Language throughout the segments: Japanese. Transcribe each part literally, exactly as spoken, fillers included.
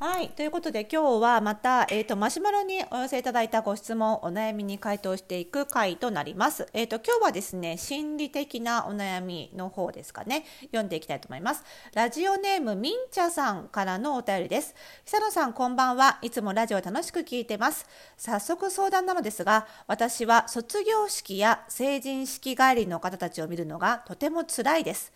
はい、ということで今日はまた、えーと、マシュマロにお寄せいただいたご質問、お悩みに回答していく回となります。えーと、今日はですね、心理的なお悩みの方ですかね、読んでいきたいと思います。ラジオネームみんちゃさんからのお便りです。久野さんこんばんは。いつもラジオ楽しく聞いてます。早速相談なのですが、私は卒業式や成人式帰りの方たちを見るのがとても辛いです。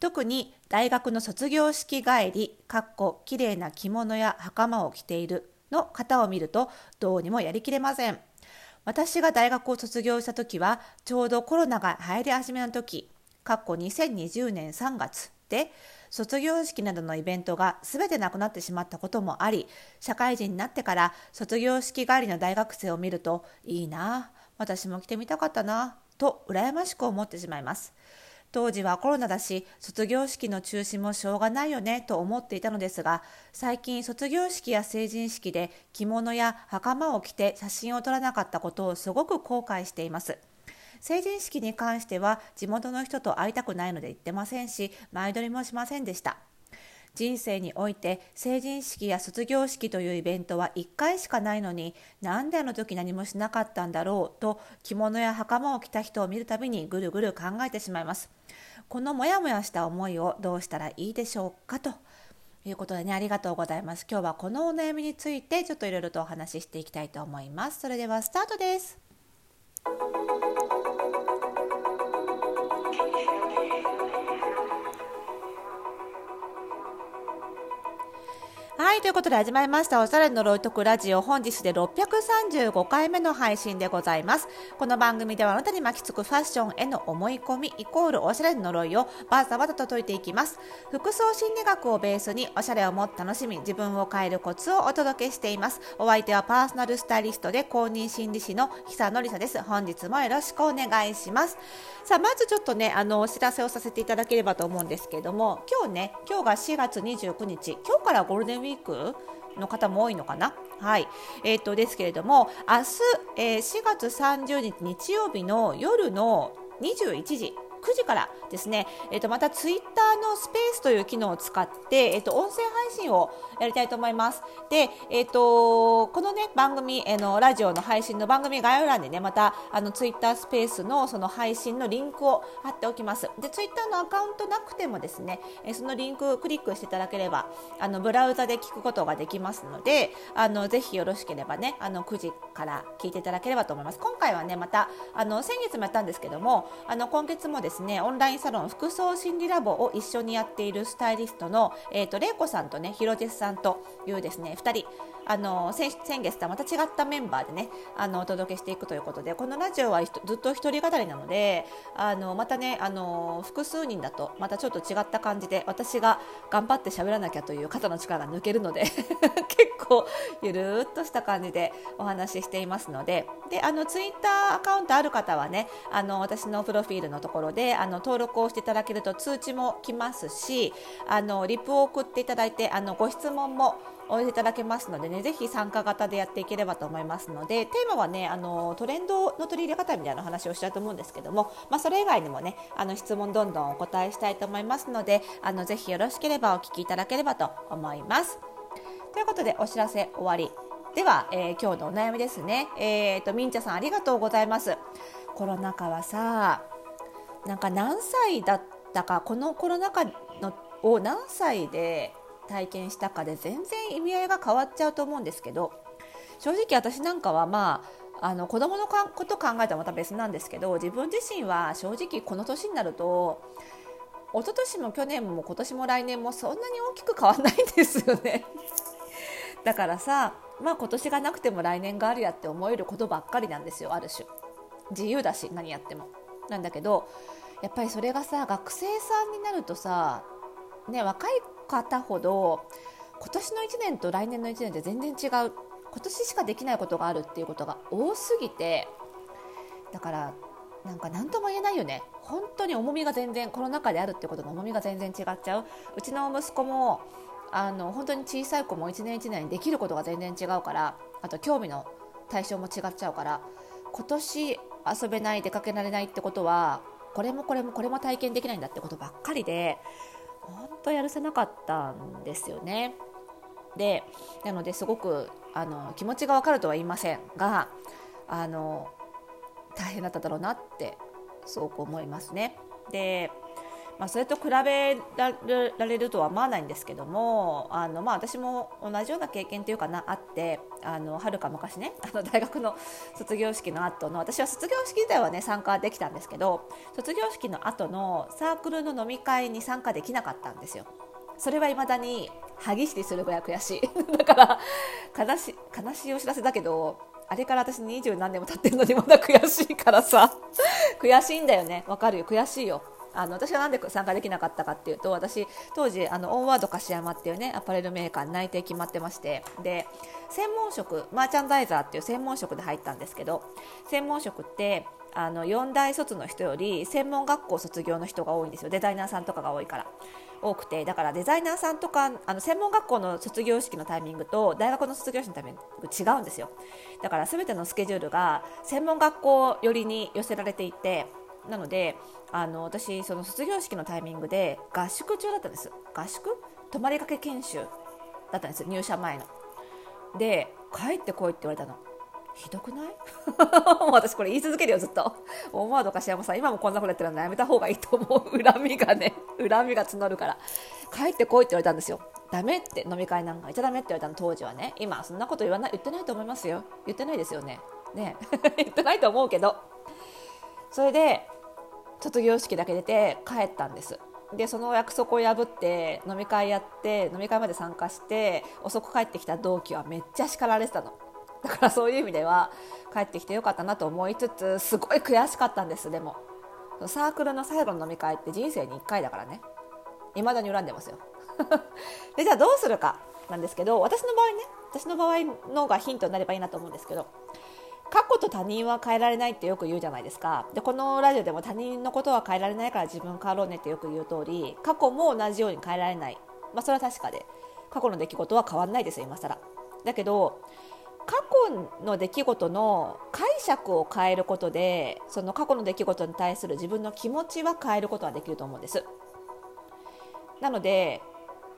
特に大学の卒業式帰り、かっこ綺麗な着物や袴を着ているの方を見るとどうにもやりきれません。私が大学を卒業した時はちょうどコロナが流行り始めの時、かっこにせんにじゅうねんさんがつで卒業式などのイベントが全てなくなってしまったこともあり、社会人になってから卒業式帰りの大学生を見るといいな、私も着てみたかったなと羨ましく思ってしまいます。当時はコロナだし、卒業式の中止もしょうがないよねと思っていたのですが、最近卒業式や成人式で着物や袴を着て写真を撮らなかったことをすごく後悔しています。成人式に関しては地元の人と会いたくないので行ってませんし、前撮りもしませんでした。人生において成人式や卒業式というイベントはいっかいしかないのに、なんであの時何もしなかったんだろうと着物や袴を着た人を見るたびにぐるぐる考えてしまいます。このモヤモヤした思いをどうしたらいいでしょうかということでね、ありがとうございます。今日はこのお悩みについてちょっといろいろとお話ししていきたいと思います。それではスタートです。はい、ということで始まりましたおしゃれの呪い解くラジオ、本日でろっぴゃくさんじゅうごかいめの配信でございます。この番組ではあなたに巻きつくファッションへの思い込みイコールおしゃれの呪いをバーサバタと解いていきます。服装心理学をベースにおしゃれをもっと楽しみ、自分を変えるコツをお届けしています。お相手はパーソナルスタイリストで公認心理師の久野里沙です。本日もよろしくお願いします。さあ、まずちょっとね、あのお知らせをさせていただければと思うんですけれども、今日ね、今日がしがつにじゅうくにち、今日からゴールデンウィークウィークの方も多いのかな。はい、えーとですけれども、明日、えー、しがつさんじゅうにち日曜日の夜のにじゅういちじくじからですね、えーとまたツイッターのスペースという機能を使って、えーと音声配信をやりたいと思います。で、えーとこのね番組、えーのラジオの配信の番組概要欄でね、またあのツイッタースペースのその配信のリンクを貼っておきます。で、ツイッターのアカウントなくてもですね、えー、そのリンクをクリックしていただければ、あのブラウザで聞くことができますので、あのぜひよろしければね、あのくじから聞いていただければと思います。今回はね、またあの先月もやったんですけども、あの今月もですねですね、オンラインサロン服装心理ラボを一緒にやっているスタイリストの、えーと、レイコさんとね、ヒロジェスさんというですね、ふたり、あの先月とはまた違ったメンバーでね、あのお届けしていくということで、このラジオはずっと一人語りなので、あのまたね、あの複数人だとまたちょっと違った感じで、私が頑張って喋らなきゃという肩の力が抜けるので結構ゆるーっとした感じでお話ししていますので、で、あのツイッターアカウントある方はね、あの私のプロフィールのところであの登録をしていただけると通知も来ますし、あのリプを送っていただいて、あのご質問もお寄せいただけますのでね、ぜひ参加型でやっていければと思いますので、テーマはね、あのトレンドの取り入れ方みたいな話をしたいと思うんですけども、まあ、それ以外にもね、あの質問どんどんお答えしたいと思いますので、あのぜひよろしければお聞きいただければと思います。ということでお知らせ終わりでは、えー、今日のお悩みですね。えーとみんちゃさんありがとうございます。コロナ禍はさ、なんか何歳だったか、このコロナ禍のを何歳で体験したかで全然意味合いが変わっちゃうと思うんですけど、正直私なんかはまあ、あの子供のこと考えたらまた別なんですけど、自分自身は正直この年になると一昨年も去年も今年も来年もそんなに大きく変わらないんですよねだからさ、まあ、今年がなくても来年があるやって思えることばっかりなんですよ。ある種自由だし、何やってもなんだけど、やっぱりそれがさ、学生さんになるとさ、ね、若い方ほど今年のいちねんと来年のいちねんって全然違う、今年しかできないことがあるっていうことが多すぎて、だからなんか何とも言えないよね。本当に重みが全然、コロナ禍であるってことの重みが全然違っちゃう。うちの息子もあの本当に小さい子もいちねんいちねんにできることが全然違うから、あと興味の対象も違っちゃうから、今年遊べない、出かけられないってことはこれもこれもこれも体験できないんだってことばっかりで、本当やるせなかったんですよね。でなのですごくあの気持ちが分かるとは言いませんが、あの大変だっただろうなってすごく思いますね。で、まあ、それと比べられるとは思わないんですけども、あの、まあ、私も同じような経験というかなあって、あのはるか昔ね、あの大学の卒業式の後の、私は卒業式自体はね参加できたんですけど、卒業式の後のサークルの飲み会に参加できなかったんですよ。それは未だに歯ぎしりするぐらい悔しいだから悲し、悲しいお知らせだけど、あれから私二十何年も経ってるのにまだ悔しいからさ悔しいんだよね。わかるよ、悔しいよ。あの私がなんで参加できなかったかっていうと、私当時あのオンワード樫山っていうねアパレルメーカーに内定決まってまして、で専門職マーチャンダイザーっていう専門職で入ったんですけど、専門職ってあのよん大卒の人より専門学校卒業の人が多いんですよ。デザイナーさんとかが多いから多くて、だからデザイナーさんとかあの専門学校の卒業式のタイミングと大学の卒業式のタイミング違うんですよ。だから全てのスケジュールが専門学校寄りに寄せられていて、なのであの私その卒業式のタイミングで合宿中だったんです。合宿泊まりがけ研修だったんです、入社前の。で帰ってこいって言われたの。ひどくないもう私これ言い続けるよずっと。オンワード樫山さん今もこんなことやってるのやめた方がいいと思う。恨みがね恨みが募るから、帰ってこいって言われたんですよ。ダメって、飲み会なんか行っちゃダメって言われたの当時はね。今そんなこと言わない、言ってないと思いますよ。言ってないですよね、ね言ってないと思うけど。それで卒業式だけ出て帰ったんです。でその約束を破って飲み会やって、飲み会まで参加して遅く帰ってきた同期はめっちゃ叱られてたの。だからそういう意味では帰ってきてよかったなと思いつつ、すごい悔しかったんです。でもサークルの最後の飲み会って人生にいっかいだからね、未だに恨んでますよでじゃあどうするかなんですけど、私の場合ね、私の場合のがヒントになればいいなと思うんですけど、過去と他人は変えられないってよく言うじゃないですか。でこのラジオでも他人のことは変えられないから自分変わろうねってよく言う通り、過去も同じように変えられない、まあ、それは確かで、過去の出来事は変わらないですよ今更。だけど過去の出来事の解釈を変えることで、その過去の出来事に対する自分の気持ちは変えることはできると思うんです。なので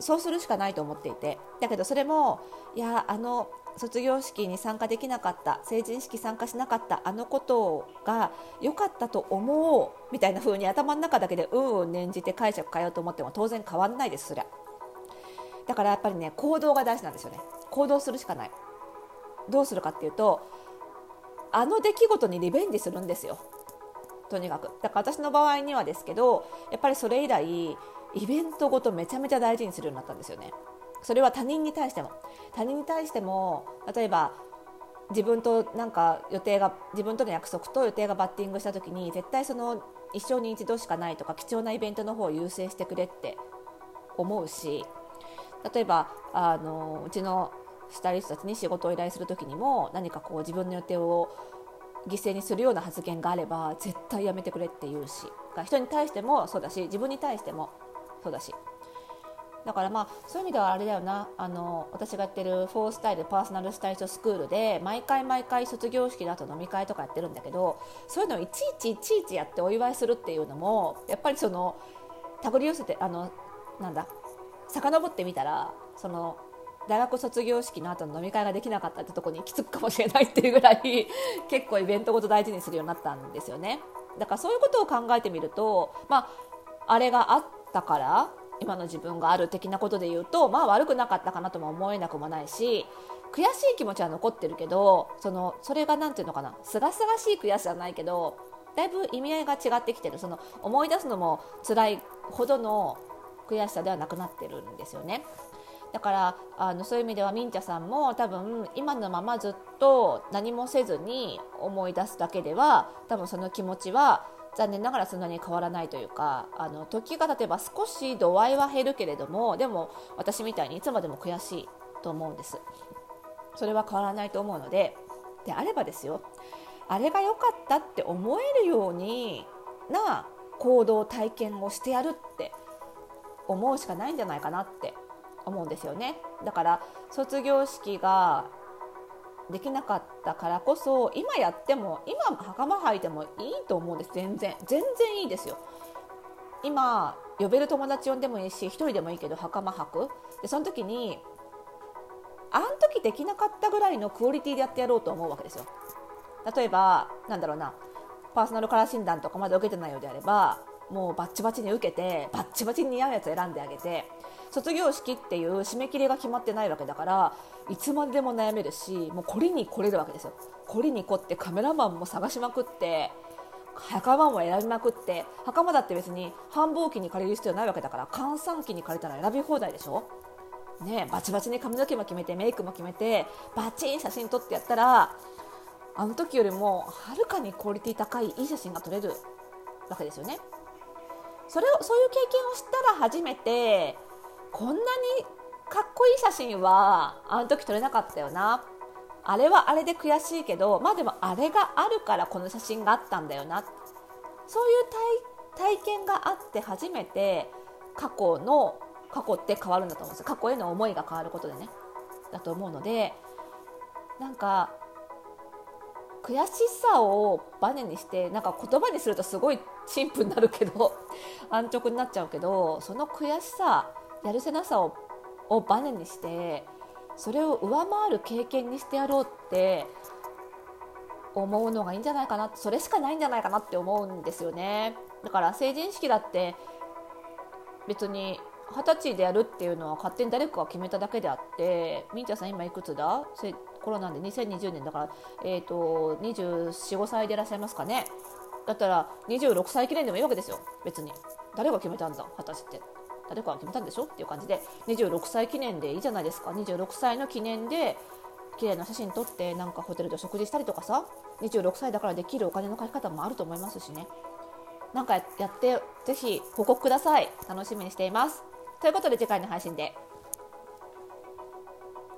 そうするしかないと思っていて、だけどそれもいやあの卒業式に参加できなかった、成人式参加しなかったあのことが良かったと思おうみたいな風に頭の中だけでうんうん念じて解釈変えようと思っても当然変わんないです。そりゃだからやっぱりね、行動が大事なんですよね。行動するしかない。どうするかっていうと、あの出来事にリベンジするんですよとにかく。だから私の場合にはですけど、やっぱりそれ以来イベントごとめちゃめちゃ大事にするようになったんですよね。それは他人に対しても、他人に対しても例えば自分となんか予定が、自分との約束と予定がバッティングした時に絶対その一生に一度しかないとか貴重なイベントの方を優先してくれって思うし、例えばあのうちのスタイリストたちに仕事を依頼する時にも何かこう自分の予定を犠牲にするような発言があれば絶対やめてくれって言うし、人に対してもそうだし自分に対してもそうだし、だからまあそういう意味ではあれだよな、あの私がやってるフォースタイルパーソナルスタイリストスクールで毎回毎回卒業式だと飲み会とかやってるんだけど、そういうのをいちいちいちいちやってお祝いするっていうのもやっぱりその手繰り寄せて、あのなんだ遡ってみたら、その大学卒業式の後の飲み会ができなかったってとこに行き着くかもしれないっていうぐらい結構イベントごと大事にするようになったんですよね。だからそういうことを考えてみると、まああれがあったから今の自分がある的なことで言うと、まあ悪くなかったかなとも思えなくもないし、悔しい気持ちは残ってるけど、そのそれがなんていうのかな、すがすがしい悔しさはないけど、だいぶ意味合いが違ってきてる。その思い出すのも辛いほどの悔しさではなくなってるんですよね。だからあのそういう意味ではみんちゃさんも多分今のままずっと何もせずに思い出すだけでは多分その気持ちは残念ながらそんなに変わらないというか、あの時が経てば少し度合いは減るけれども、でも私みたいにいつまでも悔しいと思うんです。それは変わらないと思うので、であればですよ、あれが良かったって思えるようにな行動体験をしてやるって思うしかないんじゃないかなって思うんですよね。だから卒業式ができなかったからこそ今やっても、今袴履いてもいいと思うんです。全然全然いいですよ。今呼べる友達呼んでもいいし一人でもいいけど袴履く。でその時に時できなかったぐらいのクオリティでやってやろうと思うわけですよ。例えばなんだろうな、パーソナルカラー診断とかまだ受けてないようであれば、もうバッチバチに受けてバッチバチに似合うやつ選んであげて、卒業式っていう締め切りが決まってないわけだから、いつまでも悩めるし、もう懲りに懲れるわけですよ。懲りに懲ってカメラマンも探しまくって、袴も選びまくって、袴だって別に繁忙期に借りる必要ないわけだから、閑散期に借りたら選び放題でしょ、ね、バチバチに髪の毛も決めてメイクも決めてバチン写真撮ってやったら、あの時よりもはるかにクオリティ高いいい写真が撮れるわけですよね。それをそういう経験をしたら初めて、こんなにかっこいい写真はあの時撮れなかったよな、あれはあれで悔しいけど、まあでもあれがあるからこの写真があったんだよな、そういう体、体験があって初めて過去の過去って変わるんだと思うんです。過去への思いが変わることでね、だと思うので、なんか悔しさをバネにして、なんか言葉にするとすごい陳腐になるけど安直になっちゃうけど、その悔しさ、やるせなさを、をバネにして、それを上回る経験にしてやろうって思うのがいいんじゃないかな、それしかないんじゃないかなって思うんですよね。だから成人式だって別に二十歳でやるっていうのは勝手に誰かが決めただけであって、みんちゃんさん今いくつだ、コロナでにせんにじゅうねんだから、えー、とにじゅうよん、ごさいでいらっしゃいますかね。だったらにじゅうろくさい記念でもいいわけですよ。別に誰が決めたんだ、二十歳って誰かが決めたんでしょっていう感じで、にじゅうろくさい記念でいいじゃないですか。にじゅうろくさいの記念で綺麗な写真撮って、なんかホテルで食事したりとかさ、にじゅうろくさいだからできるお金のかけ方もあると思いますしね。なんかやってぜひ報告ください。楽しみにしています。ということで次回の配信で。